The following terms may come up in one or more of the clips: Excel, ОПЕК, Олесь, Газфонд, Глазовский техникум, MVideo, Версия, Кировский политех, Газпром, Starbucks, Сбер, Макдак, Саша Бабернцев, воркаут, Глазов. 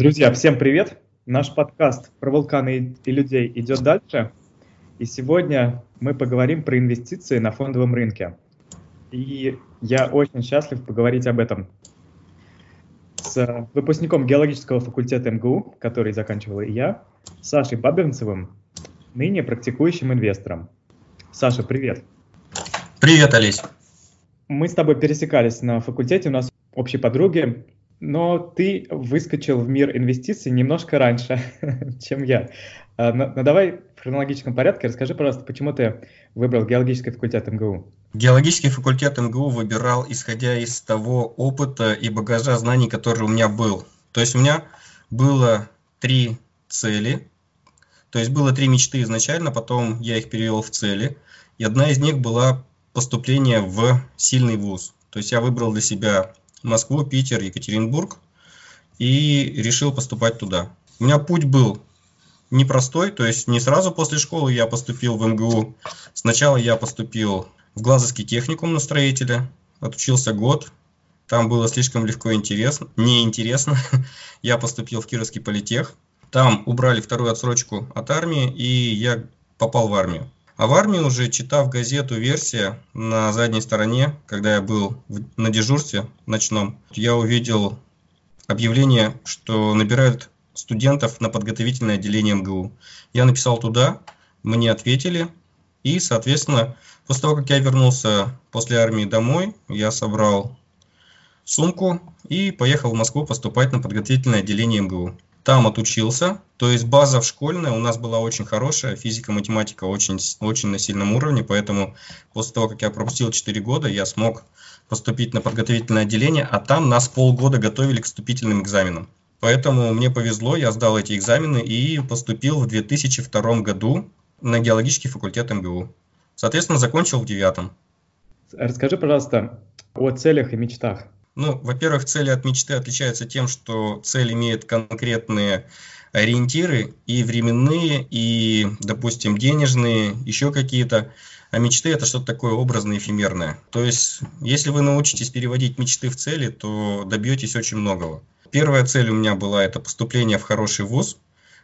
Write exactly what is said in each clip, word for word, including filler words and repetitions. Друзья, всем привет! Наш подкаст про вулканы и людей идет дальше. И сегодня мы поговорим про инвестиции на фондовом рынке. И я очень счастлив поговорить об этом с выпускником геологического факультета эм гэ у, который заканчивала и я, Сашей Бабернцевым, ныне практикующим инвестором. Саша, привет! Привет, Олесь! Мы с тобой пересекались на факультете, у нас общие подруги, но ты выскочил в мир инвестиций немножко раньше, чем я. Но, но давай в хронологическом порядке расскажи, пожалуйста, почему ты выбрал геологический факультет эм гэ у? Геологический факультет эм гэ у выбирал, исходя из того опыта и багажа знаний, который у меня был. То есть у меня было три цели, то есть было три мечты изначально, потом я их перевел в цели, и одна из них была поступление в сильный вуз. То есть я выбрал для себя Москву, Питер, Екатеринбург и решил поступать туда. У меня путь был непростой, то есть не сразу после школы я поступил в эм гэ у. Сначала я поступил в Глазовский техникум на строителя, отучился год, там было слишком легко и интересно, неинтересно. Я поступил в Кировский политех, там убрали вторую отсрочку от армии, и я попал в армию. А в армии уже, читав газету «Версия» на задней стороне, когда я был на дежурстве ночном, я увидел объявление, что набирают студентов на подготовительное отделение эм гэ у. Я написал туда, мне ответили, и, соответственно, после того, как я вернулся после армии домой, я собрал сумку и поехал в Москву поступать на подготовительное отделение эм гэ у. Там отучился, то есть база в школьная у нас была очень хорошая, физика, математика очень, очень на сильном уровне, поэтому после того, как я пропустил четыре года, я смог поступить на подготовительное отделение, а там нас полгода готовили к вступительным экзаменам. Поэтому мне повезло, я сдал эти экзамены и поступил в две тысячи втором году на геологический факультет эм гэ у. Соответственно, закончил в девятом. Расскажи, пожалуйста, о целях и мечтах. Ну, во-первых, цели от мечты отличаются тем, что цель имеет конкретные ориентиры и временные, и, допустим, денежные, еще какие-то. А мечты – это что-то такое образное, эфемерное. То есть, если вы научитесь переводить мечты в цели, то добьетесь очень многого. Первая цель у меня была – это поступление в хороший вуз.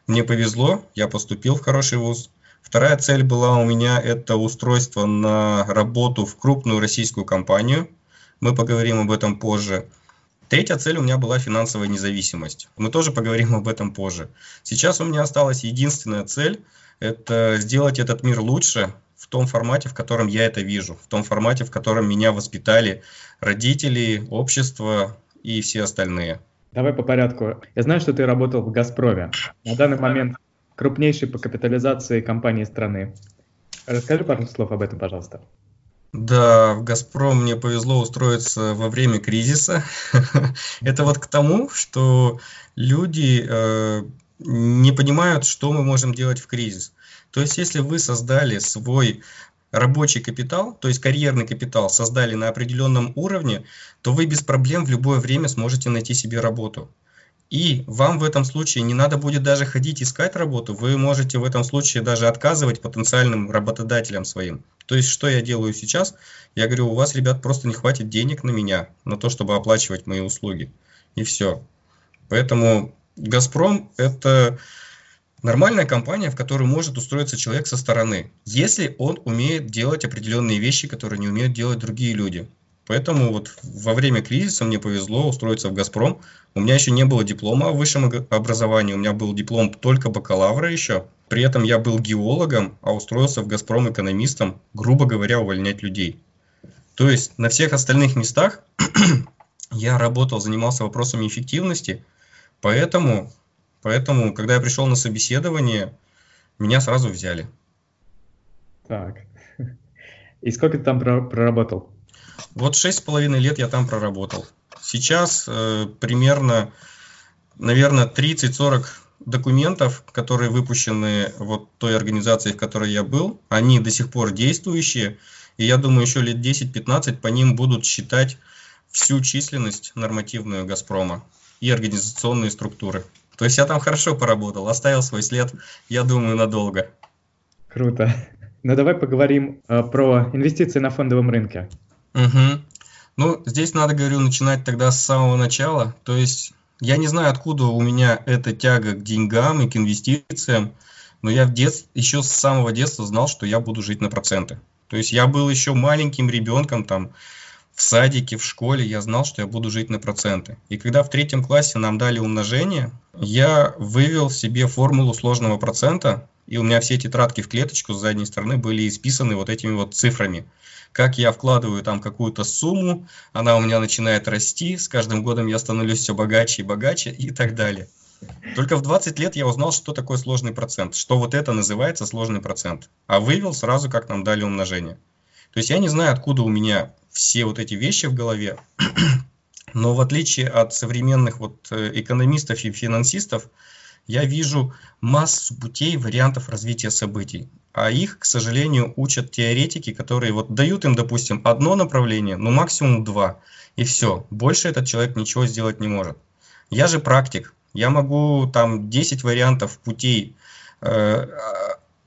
Мне повезло, я поступил в хороший вуз. Вторая цель была у меня – это устройство на работу в крупную российскую компанию. Мы поговорим об этом позже. Третья цель у меня была финансовая независимость. Мы тоже поговорим об этом позже. Сейчас у меня осталась единственная цель – это сделать этот мир лучше в том формате, в котором я это вижу, в том формате, в котором меня воспитали родители, общество и все остальные. Давай по порядку. Я знаю, что ты работал в «Газпроме». На данный момент крупнейшей по капитализации компании страны. Расскажи пару слов об этом, пожалуйста. Да, в «Газпром» мне повезло устроиться во время кризиса. Это вот к тому, что люди э, не понимают, что мы можем делать в кризис. То есть, если вы создали свой рабочий капитал, то есть карьерный капитал, создали на определенном уровне, то вы без проблем в любое время сможете найти себе работу. И вам в этом случае не надо будет даже ходить искать работу, вы можете в этом случае даже отказывать потенциальным работодателям своим. То есть, что я делаю сейчас? Я говорю, у вас, ребят, просто не хватит денег на меня, на то, чтобы оплачивать мои услуги. И все. Поэтому «Газпром» – это нормальная компания, в которую может устроиться человек со стороны, если он умеет делать определенные вещи, которые не умеют делать другие люди. Поэтому вот во время кризиса мне повезло устроиться в «Газпром». У меня еще не было диплома о высшем образовании, у меня был диплом только бакалавра еще. При этом я был геологом, а устроился в «Газпром» экономистом, грубо говоря, увольнять людей. То есть на всех остальных местах я работал, занимался вопросами эффективности, поэтому, поэтому, когда я пришел на собеседование, меня сразу взяли. Так, и сколько ты там проработал? Вот шесть с половиной лет я там проработал. Сейчас э, примерно, наверное, тридцать-сорок документов, которые выпущены вот той организацией, в которой я был, они до сих пор действующие. И я думаю, еще лет десять-пятнадцать по ним будут считать всю численность нормативную «Газпрома» и организационные структуры. То есть я там хорошо поработал, оставил свой след, я думаю, надолго. Круто. Ну давай поговорим э, про инвестиции на фондовом рынке. Угу. Ну, здесь надо, говорю, начинать тогда с самого начала, то есть Я не знаю, откуда у меня эта тяга к деньгам и к инвестициям, но я в детстве, еще с самого детства знал, что я буду жить на проценты. То есть я был еще маленьким ребенком, там, в садике, в школе, я знал, что я буду жить на проценты. И когда в третьем классе нам дали умножение, я вывел себе формулу сложного процента, и у меня все тетрадки в клеточку с задней стороны были исписаны вот этими вот цифрами. Как я вкладываю там какую-то сумму, она у меня начинает расти, с каждым годом я становлюсь все богаче и богаче и так далее. Только в двадцать лет я узнал, что такое сложный процент, что вот это называется сложный процент. А вывел сразу, как нам дали умножение. То есть я не знаю, откуда у меня все вот эти вещи в голове, но в отличие от современных вот экономистов и финансистов, я вижу массу путей, вариантов развития событий. А их, к сожалению, учат теоретики, которые вот дают им, допустим, одно направление, ну максимум два, и все. Больше этот человек ничего сделать не может. Я же практик. Я могу там десять вариантов путей э,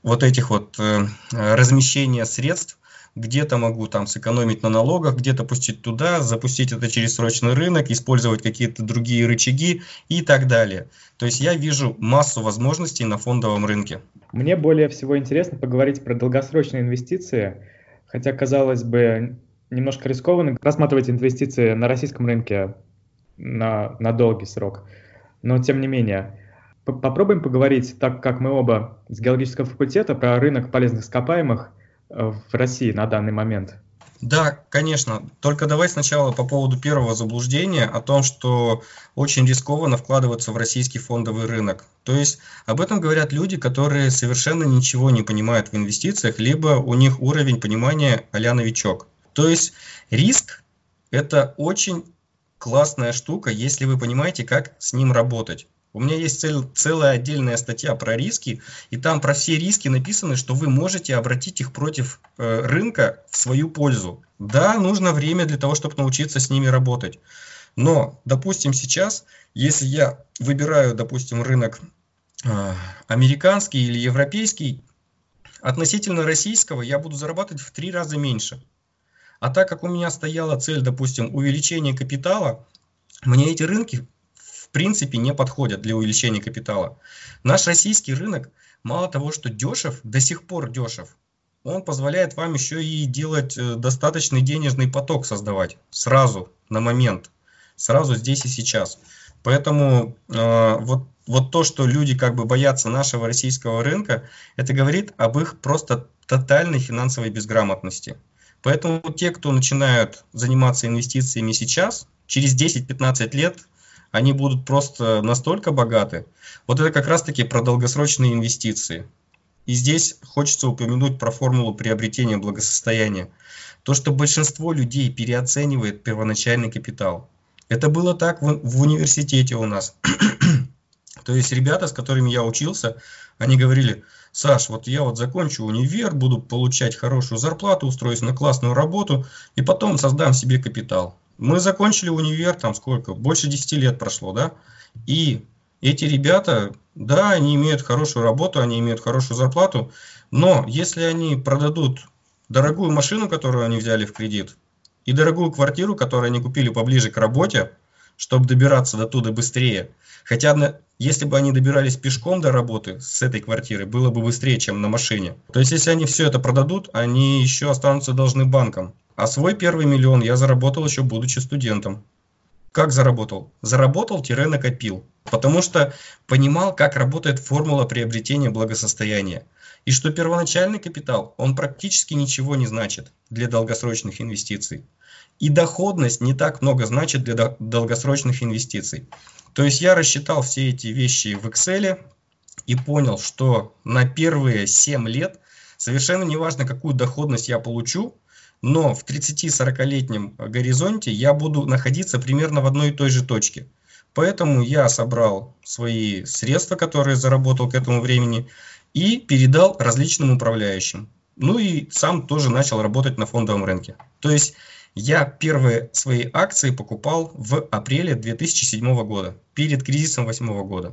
вот этих вот э, размещения средств. Где-то могу там сэкономить на налогах, где-то пустить туда, запустить это через срочный рынок, использовать какие-то другие рычаги и так далее. То есть я вижу массу возможностей на фондовом рынке. Мне более всего интересно поговорить про долгосрочные инвестиции, хотя, казалось бы, немножко рискованно рассматривать инвестиции на российском рынке на, на долгий срок. Но тем не менее, попробуем поговорить, так как мы оба с геологического факультета, про рынок полезных ископаемых в России на данный момент. Да, конечно. Только давай сначала по поводу первого заблуждения о том, что очень рискованно вкладываться в российский фондовый рынок. То есть об этом говорят люди, которые совершенно ничего не понимают в инвестициях, либо у них уровень понимания а-ля новичок. То есть риск – это очень классная штука, если вы понимаете, как с ним работать. У меня есть цель, целая отдельная статья про риски, и там про все риски написано, что вы можете обратить их против э, рынка в свою пользу. Да, нужно время для того, чтобы научиться с ними работать. Но, допустим, сейчас, если я выбираю, допустим, рынок э, американский или европейский, относительно российского я буду зарабатывать в три раза меньше. А так как у меня стояла цель, допустим, увеличения капитала, мне эти рынки в принципе не подходят для увеличения капитала. Наш российский рынок мало того, что дешев, до сих пор дешев, он позволяет вам еще и делать достаточный денежный поток создавать сразу, на момент, сразу здесь и сейчас. Поэтому э, вот, вот то, что люди как бы боятся нашего российского рынка, это говорит об их просто тотальной финансовой безграмотности. Поэтому те, кто начинают заниматься инвестициями сейчас, через десять-пятнадцать лет они будут просто настолько богаты. Вот это как раз-таки про долгосрочные инвестиции. И здесь хочется упомянуть про формулу приобретения благосостояния. То, что большинство людей переоценивает первоначальный капитал. Это было так в, в университете у нас. То есть ребята, с которыми я учился, они говорили: Саш, вот я вот закончу универ, буду получать хорошую зарплату, устроюсь на классную работу и потом создам себе капитал. Мы закончили универ, там сколько, больше десяти лет прошло, да, и эти ребята, да, они имеют хорошую работу, они имеют хорошую зарплату, но если они продадут дорогую машину, которую они взяли в кредит, и дорогую квартиру, которую они купили поближе к работе, чтобы добираться до туда быстрее, хотя если бы они добирались пешком до работы с этой квартиры, было бы быстрее, чем на машине. То есть если они все это продадут, они еще останутся должны банкам. А свой первый миллион я заработал еще будучи студентом. Как заработал? Заработал-накопил. Потому что понимал, как работает формула приобретения благосостояния. И что первоначальный капитал, он практически ничего не значит для долгосрочных инвестиций. И доходность не так много значит для долгосрочных инвестиций. То есть я рассчитал все эти вещи в Excel и понял, что на первые семь лет совершенно не важно, какую доходность я получу, но в тридцати-сорокалетнем горизонте я буду находиться примерно в одной и той же точке. Поэтому я собрал свои средства, которые заработал к этому времени, и передал различным управляющим. Ну и сам тоже начал работать на фондовом рынке. То есть я первые свои акции покупал в апреле две тысячи седьмого года, перед кризисом две тысячи восьмого года.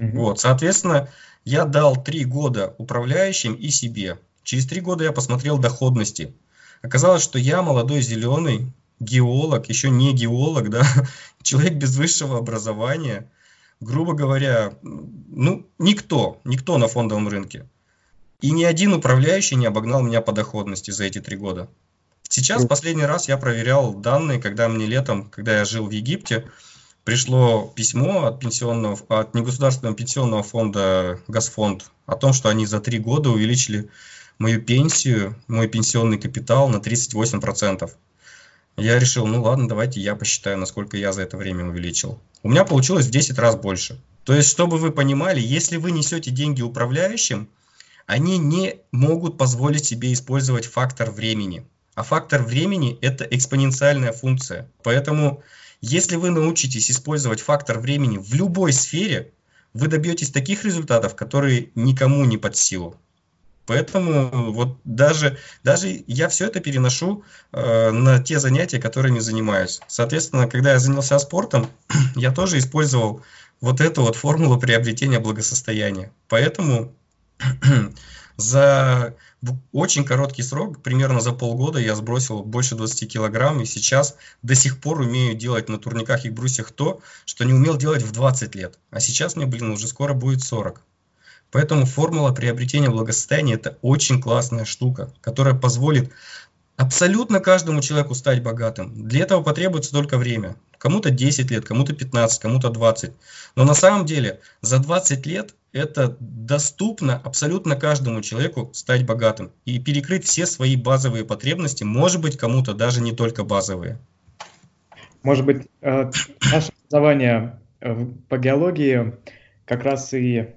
Угу. Вот, соответственно, я дал три года управляющим и себе. Через три года я посмотрел доходности. Оказалось, что я молодой, зеленый, геолог, еще не геолог, да, человек без высшего образования, грубо говоря, ну, никто, никто на фондовом рынке. И ни один управляющий не обогнал меня по доходности за эти три года. Сейчас последний раз я проверял данные, когда мне летом, когда я жил в Египте, пришло письмо от пенсионного, от негосударственного пенсионного фонда «Газфонд» о том, что они за три года увеличили мою пенсию, мой пенсионный капитал на тридцать восемь процентов. Я решил, ну ладно, давайте я посчитаю, насколько я за это время увеличил. У меня получилось в десять раз больше. То есть, чтобы вы понимали, если вы несете деньги управляющим, они не могут позволить себе использовать фактор времени. А фактор времени – это экспоненциальная функция. Поэтому, если вы научитесь использовать фактор времени в любой сфере, вы добьетесь таких результатов, которые никому не под силу. Поэтому вот даже, даже я все это переношу э, на те занятия, которыми занимаюсь. Соответственно, когда я занялся спортом, я тоже использовал вот эту вот формулу приобретения благосостояния. Поэтому за очень короткий срок, примерно за полгода, я сбросил больше двадцать килограмм, и сейчас до сих пор умею делать на турниках и брусьях то, что не умел делать в двадцать лет. А сейчас мне, блин, уже скоро будет сорок. Поэтому формула приобретения благосостояния – это очень классная штука, которая позволит абсолютно каждому человеку стать богатым. Для этого потребуется только время. Кому-то десять лет, кому-то пятнадцать, кому-то двадцать. Но на самом деле за двадцать лет это доступно абсолютно каждому человеку стать богатым и перекрыть все свои базовые потребности, может быть, кому-то даже не только базовые. Может быть, наше образование по геологии как раз и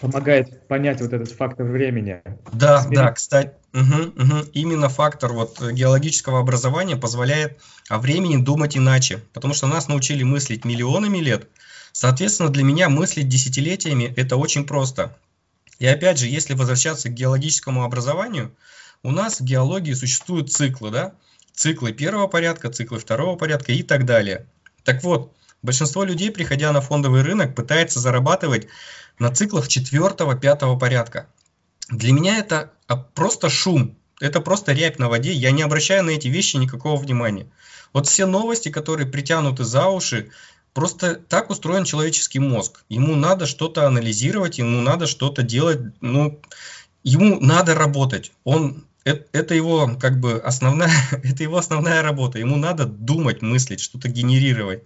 помогает понять вот этот фактор времени. Да, Смирить. да, кстати, угу, угу. именно фактор вот геологического образования позволяет о времени думать иначе, потому что нас научили мыслить миллионами лет. Соответственно, для меня мыслить десятилетиями – это очень просто. И опять же, если возвращаться к геологическому образованию, у нас в геологии существуют циклы, да? Циклы первого порядка, циклы второго порядка и так далее. Так вот, большинство людей, приходя на фондовый рынок, пытается зарабатывать на циклах четвёртого-пятого порядка. Для меня это просто шум, это просто рябь на воде, я не обращаю на эти вещи никакого внимания. Вот все новости, которые притянуты за уши, просто так устроен человеческий мозг. Ему надо что-то анализировать, ему надо что-то делать, ну, ему надо работать. Он, это, это, его, как бы, основная, это его основная работа, ему надо думать, мыслить, что-то генерировать.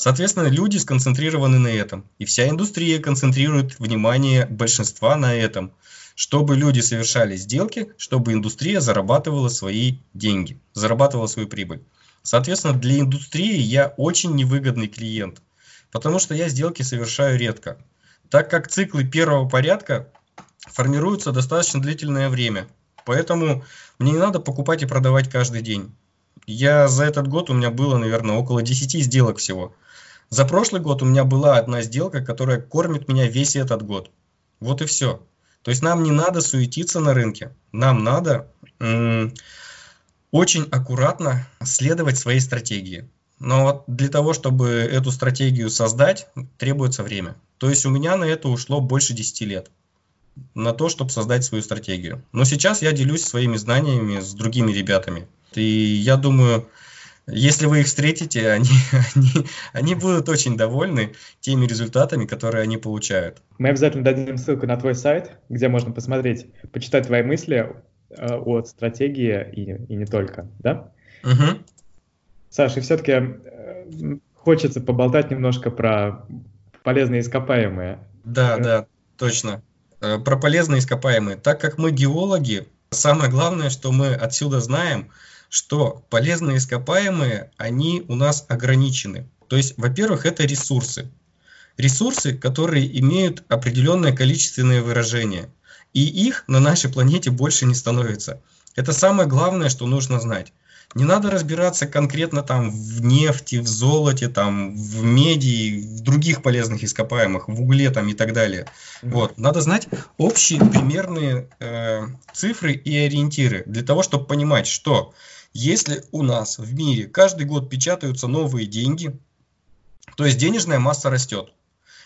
Соответственно, люди сконцентрированы на этом, и вся индустрия концентрирует внимание большинства на этом, чтобы люди совершали сделки, чтобы индустрия зарабатывала свои деньги, зарабатывала свою прибыль. Соответственно, для индустрии я очень невыгодный клиент, потому что я сделки совершаю редко, так как циклы первого порядка формируются достаточно длительное время, поэтому мне не надо покупать и продавать каждый день. Я за этот год у меня было, наверное, около десяти сделок всего. За прошлый год у меня была одна сделка, которая кормит меня весь этот год. Вот и все. То есть нам не надо суетиться на рынке. Нам надо м- очень аккуратно следовать своей стратегии. Но вот для того, чтобы эту стратегию создать, требуется время. То есть у меня на это ушло больше десяти лет. На то, чтобы создать свою стратегию. Но сейчас я делюсь своими знаниями с другими ребятами. И я думаю... Если вы их встретите, они, они, они будут очень довольны теми результатами, которые они получают. Мы обязательно дадим ссылку на твой сайт, где можно посмотреть, почитать твои мысли э, от стратегии и, и не только, да? Угу. Саша, все-таки э, хочется поболтать немножко про полезные ископаемые. Да, э, да, точно. Э, про полезные ископаемые. Так как мы геологи, самое главное, что мы отсюда знаем, что полезные ископаемые, они у нас ограничены. То есть, во-первых, это ресурсы. Ресурсы, которые имеют определенное количественное выражение. И их на нашей планете больше не становится. Это самое главное, что нужно знать. Не надо разбираться конкретно там в нефти, в золоте, там, в меди, в других полезных ископаемых, в угле там, и так далее. Вот. Надо знать общие примерные э, цифры и ориентиры, для того, чтобы понимать, что если у нас в мире каждый год печатаются новые деньги, то есть денежная масса растет.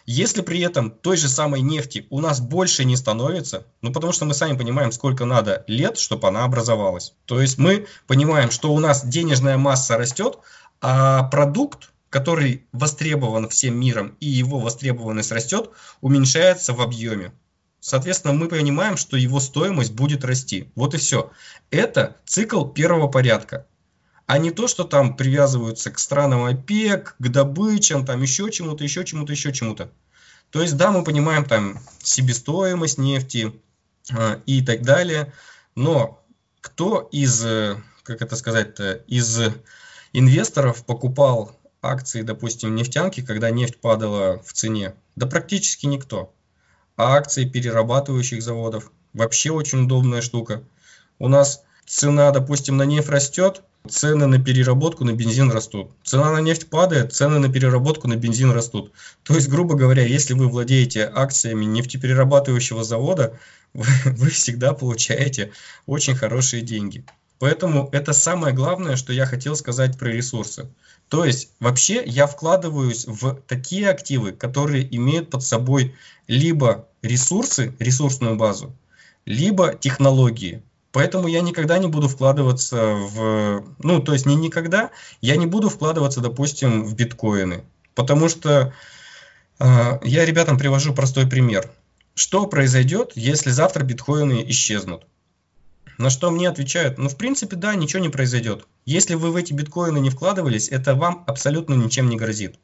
Если при этом той же самой нефти у нас больше не становится, ну потому что мы сами понимаем, сколько надо лет, чтобы она образовалась. То есть мы понимаем, что у нас денежная масса растет, а продукт, который востребован всем миром и его востребованность растет, уменьшается в объеме. Соответственно, мы понимаем, что его стоимость будет расти. Вот и все. Это цикл первого порядка. А не то, что там привязываются к странам ОПЕК, к добычам, там еще чему-то, еще чему-то, еще чему-то. То есть, да, мы понимаем там себестоимость нефти э, и так далее. Но кто из, как это сказать-то, из инвесторов покупал акции, допустим, нефтянки, когда нефть падала в цене? Да практически никто. А акции перерабатывающих заводов вообще очень удобная штука. У нас цена, допустим, на нефть растет, цены на переработку на бензин растут. Цена на нефть падает, цены на переработку на бензин растут. То есть, грубо говоря, если вы владеете акциями нефтеперерабатывающего завода, вы, вы всегда получаете очень хорошие деньги. Поэтому это самое главное, что я хотел сказать про ресурсы. То есть вообще я вкладываюсь в такие активы, которые имеют под собой либо ресурсы, ресурсную базу, либо технологии. Поэтому я никогда не буду вкладываться в... Ну, то есть не никогда, я не буду вкладываться, допустим, в биткоины. Потому что э, я ребятам привожу простой пример. Что произойдет, если завтра биткоины исчезнут? На что мне отвечают, ну в принципе да, ничего не произойдет. Если вы в эти биткоины не вкладывались, это вам абсолютно ничем не грозит.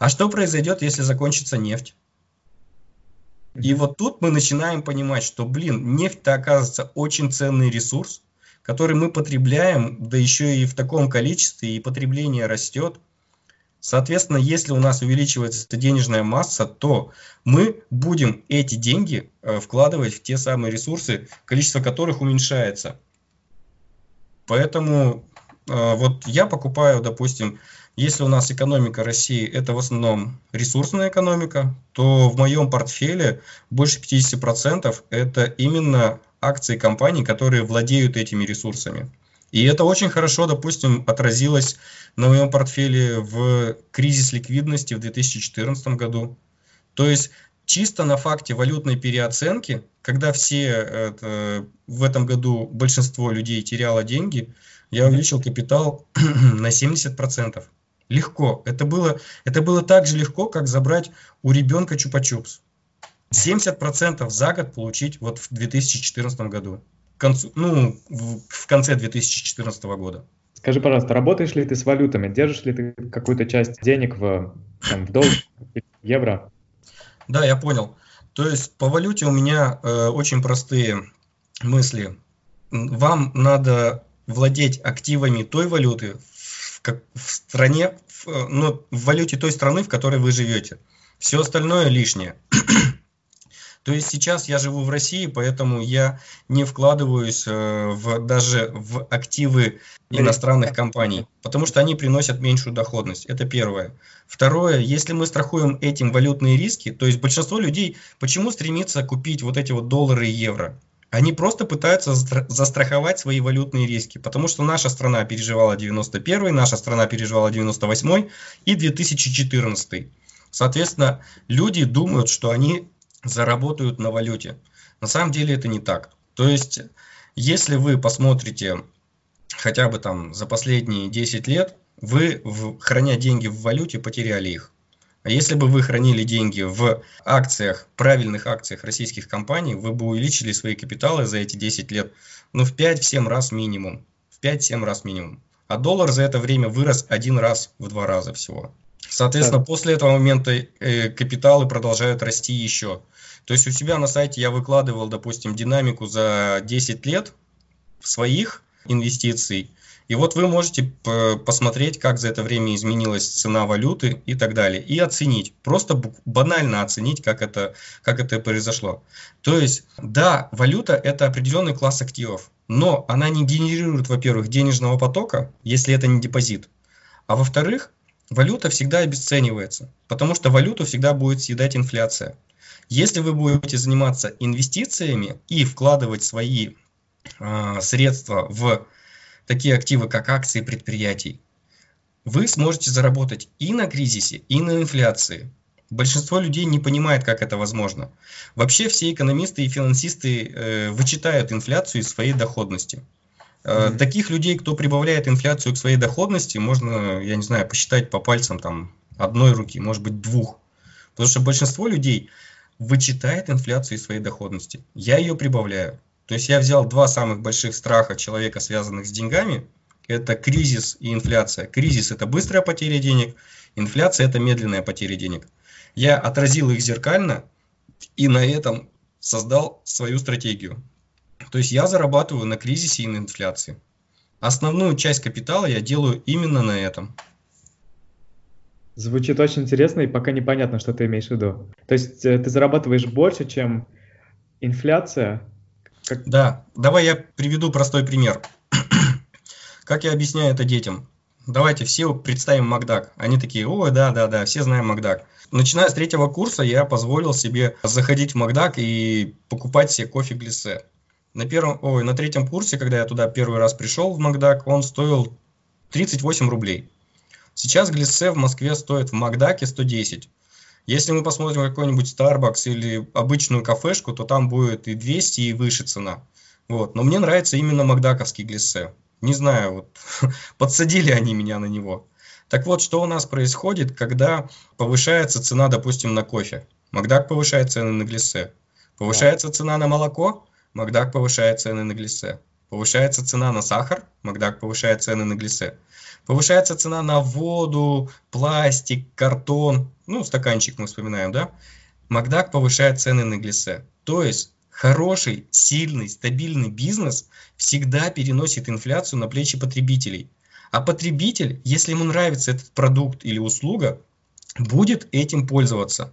А что произойдет, если закончится нефть? И вот тут мы начинаем понимать, что, блин, нефть-то оказывается очень ценный ресурс, который мы потребляем, да еще и в таком количестве, и потребление растет. Соответственно, если у нас увеличивается денежная масса, то мы будем эти деньги вкладывать в те самые ресурсы, количество которых уменьшается. Поэтому вот я покупаю, допустим, если у нас экономика России – это в основном ресурсная экономика, то в моем портфеле больше пятьдесят процентов – это именно акции компаний, которые владеют этими ресурсами. И это очень хорошо, допустим, отразилось на моем портфеле в кризис ликвидности в две тысячи четырнадцатом году. То есть чисто на факте валютной переоценки, когда все это, в этом году большинство людей теряло деньги, я увеличил капитал на семьдесят процентов. Легко. Это было, это было так же легко, как забрать у ребенка чупа-чупс. семьдесят процентов за год получить вот в две тысячи четырнадцатом году. Концу, ну, в, в конце две тысячи четырнадцатого года. Скажи, пожалуйста, работаешь ли ты с валютами? Держишь ли ты какую-то часть денег в, там, в доллар, в евро? Да, я понял. То есть по валюте у меня э, очень простые мысли. Вам надо владеть активами той валюты, в, как, в стране, в, ну, в валюте той страны, в которой вы живете. Все остальное лишнее. То есть сейчас я живу в России, поэтому я не вкладываюсь в, даже в активы иностранных компаний, потому что они приносят меньшую доходность. Это первое. Второе, если мы страхуем этим валютные риски, то есть большинство людей почему стремится купить вот эти вот доллары и евро? Они просто пытаются застраховать свои валютные риски, потому что наша страна переживала девяносто первый, наша страна переживала девяносто восьмой и две тысячи четырнадцатый. Соответственно, люди думают, что они заработают на валюте. На самом деле это не так. То есть, если вы посмотрите хотя бы там за последние десять лет, вы, храня деньги в валюте, потеряли их. А если бы вы хранили деньги в акциях, правильных акциях российских компаний, вы бы увеличили свои капиталы за эти десять лет ну, в пять-семь раз минимум. В пять-семь раз минимум. А доллар за это время вырос один раз в два раза всего. Соответственно, да. После этого момента э, капиталы продолжают расти еще. То есть у себя на сайте я выкладывал, допустим, динамику за десять лет своих инвестиций. И вот вы можете посмотреть, как за это время изменилась цена валюты и так далее. И оценить, просто банально оценить, как это, как это произошло. То есть, да, валюта – это определенный класс активов, но она не генерирует, во-первых, денежного потока, если это не депозит. А во-вторых, валюта всегда обесценивается, потому что валюту всегда будет съедать инфляция. Если вы будете заниматься инвестициями и вкладывать свои э, средства в такие активы, как акции предприятий, вы сможете заработать и на кризисе, и на инфляции. Большинство людей не понимает, как это возможно. Вообще все экономисты и финансисты э, вычитают инфляцию из своей доходности. Э, mm-hmm. Таких людей, кто прибавляет инфляцию к своей доходности, можно, я не знаю, посчитать по пальцам там, одной руки, может быть, двух. Потому что большинство людей вычитает инфляцию из своей доходности. Я ее прибавляю. То есть я взял два самых больших страха человека, связанных с деньгами. Это кризис и инфляция. Кризис – это быстрая потеря денег, инфляция – это медленная потеря денег. Я отразил их зеркально и на этом создал свою стратегию. То есть я зарабатываю на кризисе и на инфляции. Основную часть капитала я делаю именно на этом. Звучит очень интересно и пока непонятно, что ты имеешь в виду. То есть ты зарабатываешь больше, чем инфляция? Как... Да, давай я приведу простой пример. Как я объясняю это детям? Давайте все представим Макдак. Они такие, о, да, да, да, все знаем Макдак. Начиная с третьего курса я позволил себе заходить в Макдак и покупать себе кофе-глиссе. На первом, ой, на третьем курсе, когда я туда первый раз пришел в Макдак, он стоил тридцать восемь рублей. Сейчас глиссе в Москве стоит в Макдаке сто десять. Если мы посмотрим какой-нибудь Starbucks или обычную кафешку, то там будет и двести, и выше цена. Вот. Но мне нравится именно макдаковский глиссе. Не знаю, вот, подсадили они меня на него. Так вот, что у нас происходит, когда повышается цена, допустим, на кофе? Макдак повышает цены на глиссе. Повышается цена на молоко? Макдак повышает цены на глиссе. Повышается цена на сахар? Макдак повышает цены на глиссе. Повышается цена на воду, пластик, картон. Ну, стаканчик мы вспоминаем, да? Макдак повышает цены на глиссе. То есть... Хороший, сильный, стабильный бизнес всегда переносит инфляцию на плечи потребителей. А потребитель, если ему нравится этот продукт или услуга, будет этим пользоваться.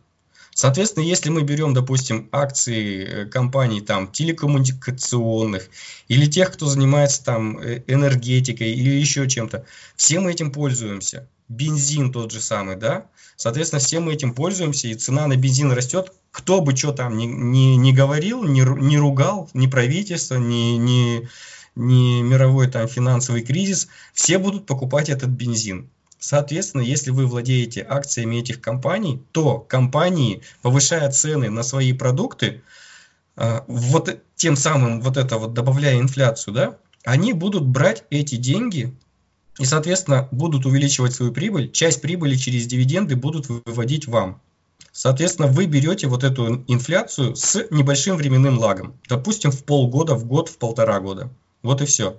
Соответственно, если мы берем, допустим, акции компаний там, телекоммуникационных или тех, кто занимается там, энергетикой или еще чем-то, все мы этим пользуемся. Бензин тот же самый, да? Соответственно, все мы этим пользуемся, и цена на бензин растет. Кто бы что там ни, ни, ни говорил, ни, ни ругал, ни правительство, ни, ни, ни мировой там, финансовый кризис, все будут покупать этот бензин. Соответственно, если вы владеете акциями этих компаний, то компании, повышая цены на свои продукты, вот тем самым вот это вот добавляя инфляцию, да, они будут брать эти деньги и, соответственно, будут увеличивать свою прибыль, часть прибыли через дивиденды будут выводить вам. Соответственно, вы берете вот эту инфляцию с небольшим временным лагом, допустим, в полгода, в год, в полтора года. Вот и все.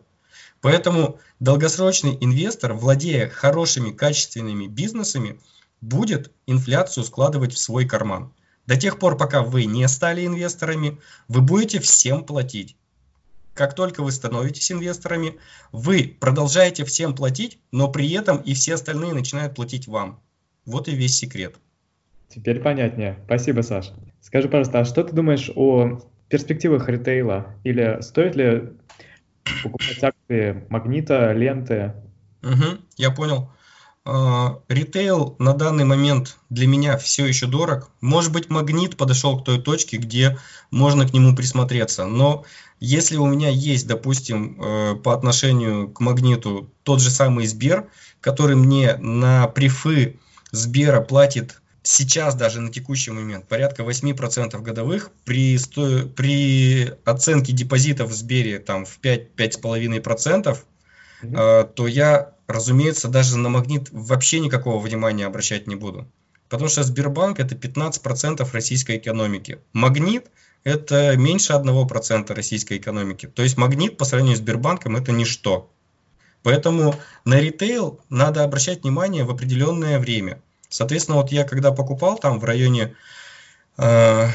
Поэтому долгосрочный инвестор, владея хорошими, качественными бизнесами, будет инфляцию складывать в свой карман. До тех пор, пока вы не стали инвесторами, вы будете всем платить. Как только вы становитесь инвесторами, вы продолжаете всем платить, но при этом и все остальные начинают платить вам. Вот и весь секрет. Теперь понятнее. Спасибо, Саша. Скажи, пожалуйста, а что ты думаешь о перспективах ритейла? Или стоит ли покупать акции Магнита, Ленты? Угу, я понял. Ритейл на данный момент для меня все еще дорог. Может быть, Магнит подошел к той точке, где можно к нему присмотреться. Но если у меня есть, допустим, по отношению к Магниту тот же самый Сбер, который мне на префы Сбера платит сейчас даже на текущий момент порядка восемь процентов годовых, при, сто... при оценке депозитов в Сбере там, в пять - пять с половиной процентов, mm-hmm. то я... Разумеется, даже на Магнит вообще никакого внимания обращать не буду. Потому что Сбербанк – это пятнадцать процентов российской экономики. Магнит – это меньше одного процента российской экономики. То есть Магнит по сравнению с Сбербанком – это ничто. Поэтому на ритейл надо обращать внимание в определенное время. Соответственно, вот я когда покупал там в районе э,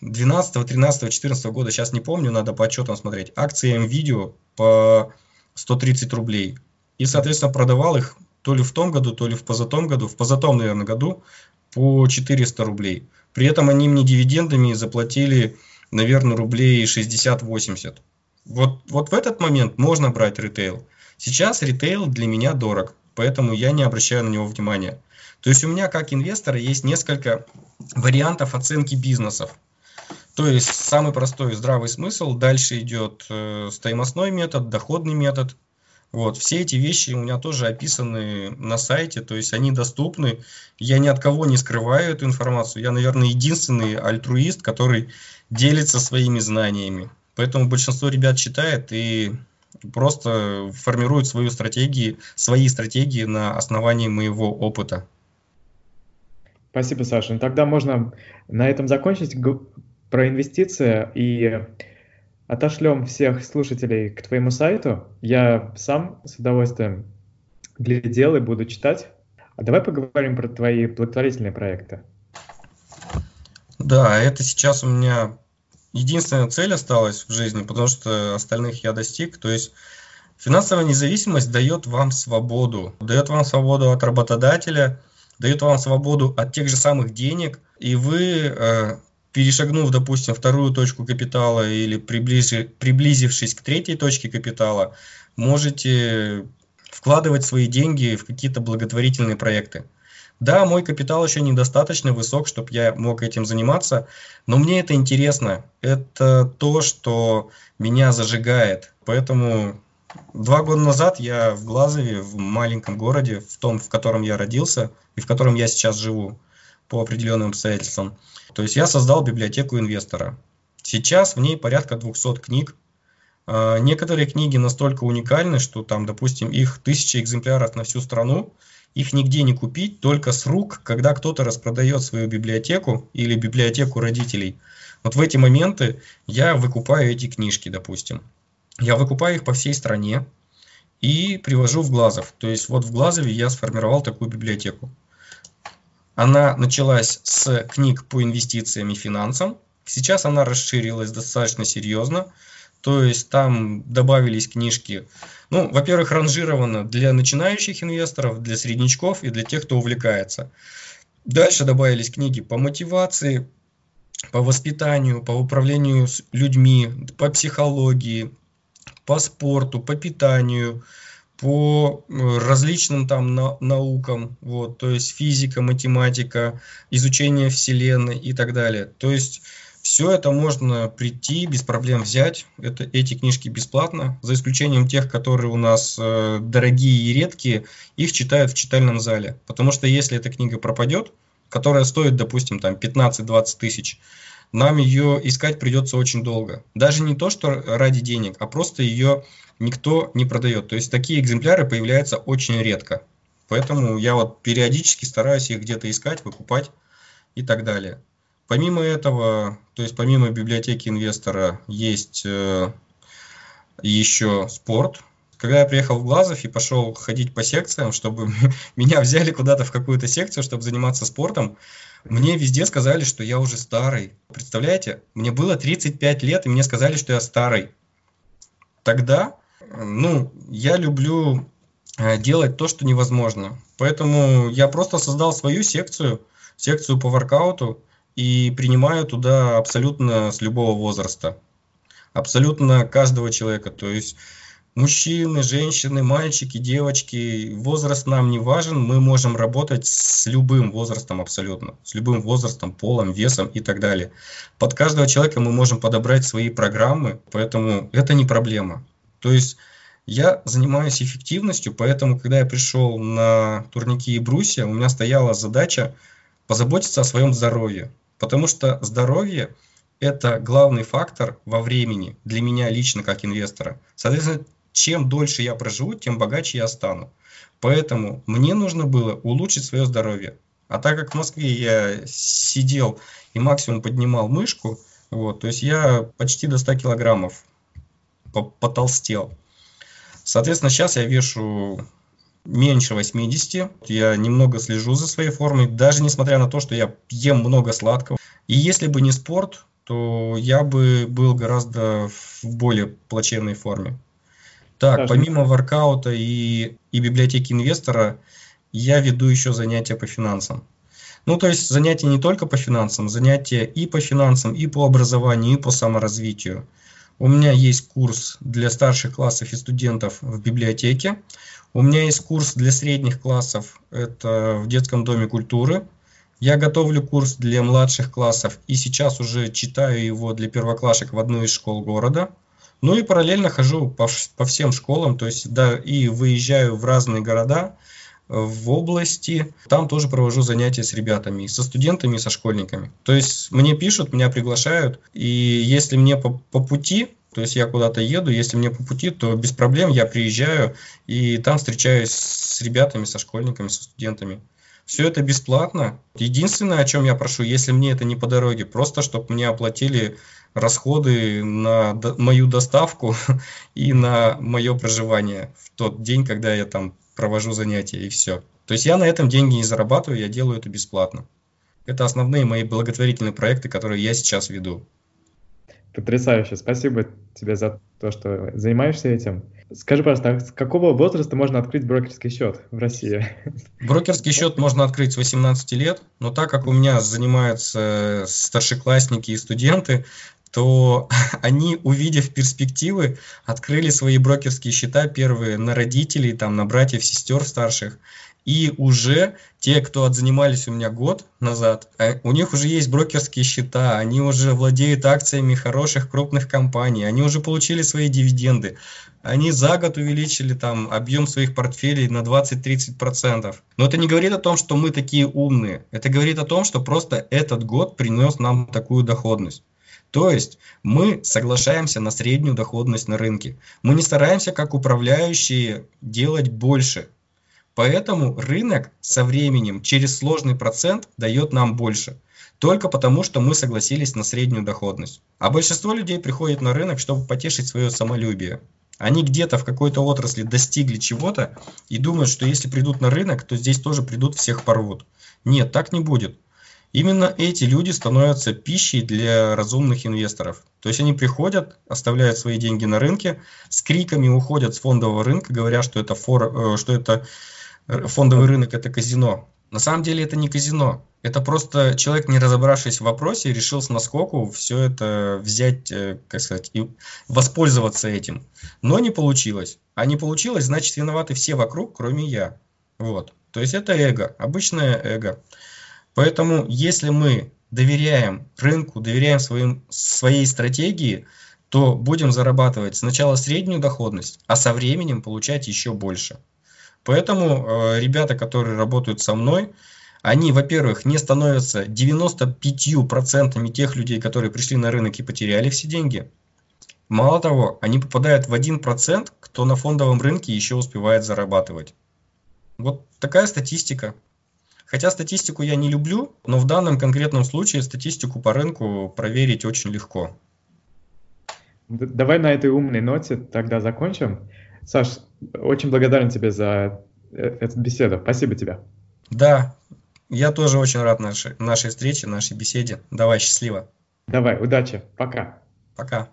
двенадцатого, тринадцатого, четырнадцатого года, сейчас не помню, надо по отчетам смотреть, акции MVideo по сто тридцать рублей. И, соответственно, продавал их то ли в том году, то ли в позатом году, в позатом, наверное, году по четыреста рублей. При этом они мне дивидендами заплатили, наверное, рублей шестьдесят-восемьдесят. Вот, вот в этот момент можно брать ритейл. Сейчас ритейл для меня дорог, поэтому я не обращаю на него внимания. То есть у меня как инвестора есть несколько вариантов оценки бизнесов. То есть самый простой здравый смысл, дальше идет э, стоимостной метод, доходный метод. Вот, все эти вещи у меня тоже описаны на сайте, то есть они доступны. Я ни от кого не скрываю эту информацию. Я, наверное, единственный альтруист, который делится своими знаниями. Поэтому большинство ребят читает и просто формирует свою стратегию, свои стратегии на основании моего опыта. Спасибо, Саша. Тогда можно на этом закончить про инвестиции и... Отошлем всех слушателей к твоему сайту. Я сам с удовольствием глядел и буду читать. А давай поговорим про твои благотворительные проекты. Да, это сейчас у меня единственная цель осталась в жизни, потому что остальных я достиг. То есть финансовая независимость дает вам свободу. Дает вам свободу от работодателя, дает вам свободу от тех же самых денег. И вы... перешагнув, допустим, вторую точку капитала или приближи, приблизившись к третьей точке капитала, можете вкладывать свои деньги в какие-то благотворительные проекты. Да, мой капитал еще недостаточно высок, чтобы я мог этим заниматься, но мне это интересно. Это то, что меня зажигает. Поэтому два года назад я в Глазове, в маленьком городе, в том, в котором я родился и в котором я сейчас живу, по определенным обстоятельствам. То есть я создал библиотеку инвестора. Сейчас в ней порядка двухсот книг. Некоторые книги настолько уникальны, что там, допустим, их тысячи экземпляров на всю страну. Их нигде не купить, только с рук, когда кто-то распродает свою библиотеку или библиотеку родителей. Вот в эти моменты я выкупаю эти книжки, допустим. Я выкупаю их по всей стране и привожу в Глазов. То есть вот в Глазове я сформировал такую библиотеку. Она началась с книг по инвестициям и финансам. Сейчас она расширилась достаточно серьезно. То есть там добавились книжки, ну, во-первых, ранжировано для начинающих инвесторов, для среднячков и для тех, кто увлекается. Дальше добавились книги по мотивации, по воспитанию, по управлению людьми, по психологии, по спорту, по питанию, по различным там наукам, вот, то есть физика, математика, изучение Вселенной и так далее. То есть все это можно прийти, без проблем взять. Это, эти книжки бесплатно, за исключением тех, которые у нас э, дорогие и редкие, их читают в читальном зале. Потому что если эта книга пропадет, которая стоит, допустим, там пятнадцать-двадцать тысяч, нам ее искать придется очень долго. Даже не то, что ради денег, а просто ее никто не продает. То есть такие экземпляры появляются очень редко. Поэтому я вот периодически стараюсь их где-то искать, выкупать и так далее. Помимо этого, то есть помимо библиотеки инвестора, есть э, еще спорт. Когда я приехал в Глазов и пошел ходить по секциям, чтобы меня взяли куда-то в какую-то секцию, чтобы заниматься спортом, мне везде сказали, что я уже старый. Представляете, мне было тридцать пять лет, и мне сказали, что я старый. Тогда, ну, я люблю делать то, что невозможно. Поэтому я просто создал свою секцию, секцию по воркауту, и принимаю туда абсолютно с любого возраста. Абсолютно каждого человека. То есть мужчины, женщины, мальчики, девочки, возраст нам не важен, мы можем работать с любым возрастом абсолютно, с любым возрастом, полом, весом и так далее. Под каждого человека мы можем подобрать свои программы, поэтому это не проблема. То есть я занимаюсь эффективностью, поэтому когда я пришел на турники и брусья, у меня стояла задача позаботиться о своем здоровье, потому что здоровье – это главный фактор во времени для меня лично как инвестора. Соответственно, чем дольше я проживу, тем богаче я стану. Поэтому мне нужно было улучшить свое здоровье. А так как в Москве я сидел и максимум поднимал мышку, вот, то есть я почти до ста килограммов потолстел. Соответственно, сейчас я вешу меньше восьмидесяти. Я немного слежу за своей формой, даже несмотря на то, что я ем много сладкого. И если бы не спорт, то я бы был гораздо в более плачевной форме. Так, помимо воркаута и, и библиотеки инвестора, я веду еще занятия по финансам. Ну, то есть занятия не только по финансам, занятия и по финансам, и по образованию, и по саморазвитию. У меня есть курс для старших классов и студентов в библиотеке. У меня есть курс для средних классов, это в детском доме культуры. Я готовлю курс для младших классов и сейчас уже читаю его для первоклашек в одной из школ города. Ну и параллельно хожу по, по всем школам, то есть да, и выезжаю в разные города, в области, там тоже провожу занятия с ребятами, со студентами, со школьниками. То есть мне пишут, меня приглашают, и если мне по, по пути, то есть я куда-то еду, если мне по пути, то без проблем я приезжаю и там встречаюсь с ребятами, со школьниками, со студентами. Все это бесплатно. Единственное, о чем я прошу, если мне это не по дороге, просто чтобы мне оплатили расходы на до, мою доставку и на мое проживание в тот день, когда я там провожу занятия, и все. То есть я на этом деньги не зарабатываю, я делаю это бесплатно. Это основные мои благотворительные проекты, которые я сейчас веду. Потрясающе. Спасибо тебе за то, что занимаешься этим. Скажи, пожалуйста, с какого возраста можно открыть брокерский счет в России? Брокерский счет можно открыть с восемнадцати лет, но так как у меня занимаются старшеклассники и студенты, то они, увидев перспективы, открыли свои брокерские счета первые на родителей, там, на братьев, сестер старших. И уже те, кто отзанимались у меня год назад, у них уже есть брокерские счета, они уже владеют акциями хороших крупных компаний, они уже получили свои дивиденды, они за год увеличили там объем своих портфелей на двадцать-тридцать процентов. Но это не говорит о том, что мы такие умные, это говорит о том, что просто этот год принес нам такую доходность. То есть мы соглашаемся на среднюю доходность на рынке. Мы не стараемся, как управляющие, делать больше. Поэтому рынок со временем через сложный процент дает нам больше. Только потому, что мы согласились на среднюю доходность. А большинство людей приходит на рынок, чтобы потешить свое самолюбие. Они где-то в какой-то отрасли достигли чего-то и думают, что если придут на рынок, то здесь тоже придут, всех порвут. Нет, так не будет. Именно эти люди становятся пищей для разумных инвесторов. То есть они приходят, оставляют свои деньги на рынке, с криками уходят с фондового рынка, говоря, что это, фор, что это фондовый рынок, это казино. На самом деле это не казино. Это просто человек, не разобравшись в вопросе, решил с наскоку все это взять, как сказать, и воспользоваться этим. Но не получилось. А не получилось, значит, виноваты все вокруг, кроме я. Вот. То есть это эго, обычное эго. Поэтому, если мы доверяем рынку, доверяем своим, своей стратегии, то будем зарабатывать сначала среднюю доходность, а со временем получать еще больше. Поэтому э, ребята, которые работают со мной, они, во-первых, не становятся девяносто пятью процентами тех людей, которые пришли на рынок и потеряли все деньги. Мало того, они попадают в один процент, кто на фондовом рынке еще успевает зарабатывать. Вот такая статистика. Хотя статистику я не люблю, но в данном конкретном случае статистику по рынку проверить очень легко. Давай на этой умной ноте тогда закончим. Саш, очень благодарен тебе за эту беседу. Спасибо тебе. Да, я тоже очень рад нашей, нашей встрече, нашей беседе. Давай, счастливо. Давай, удачи. Пока. Пока.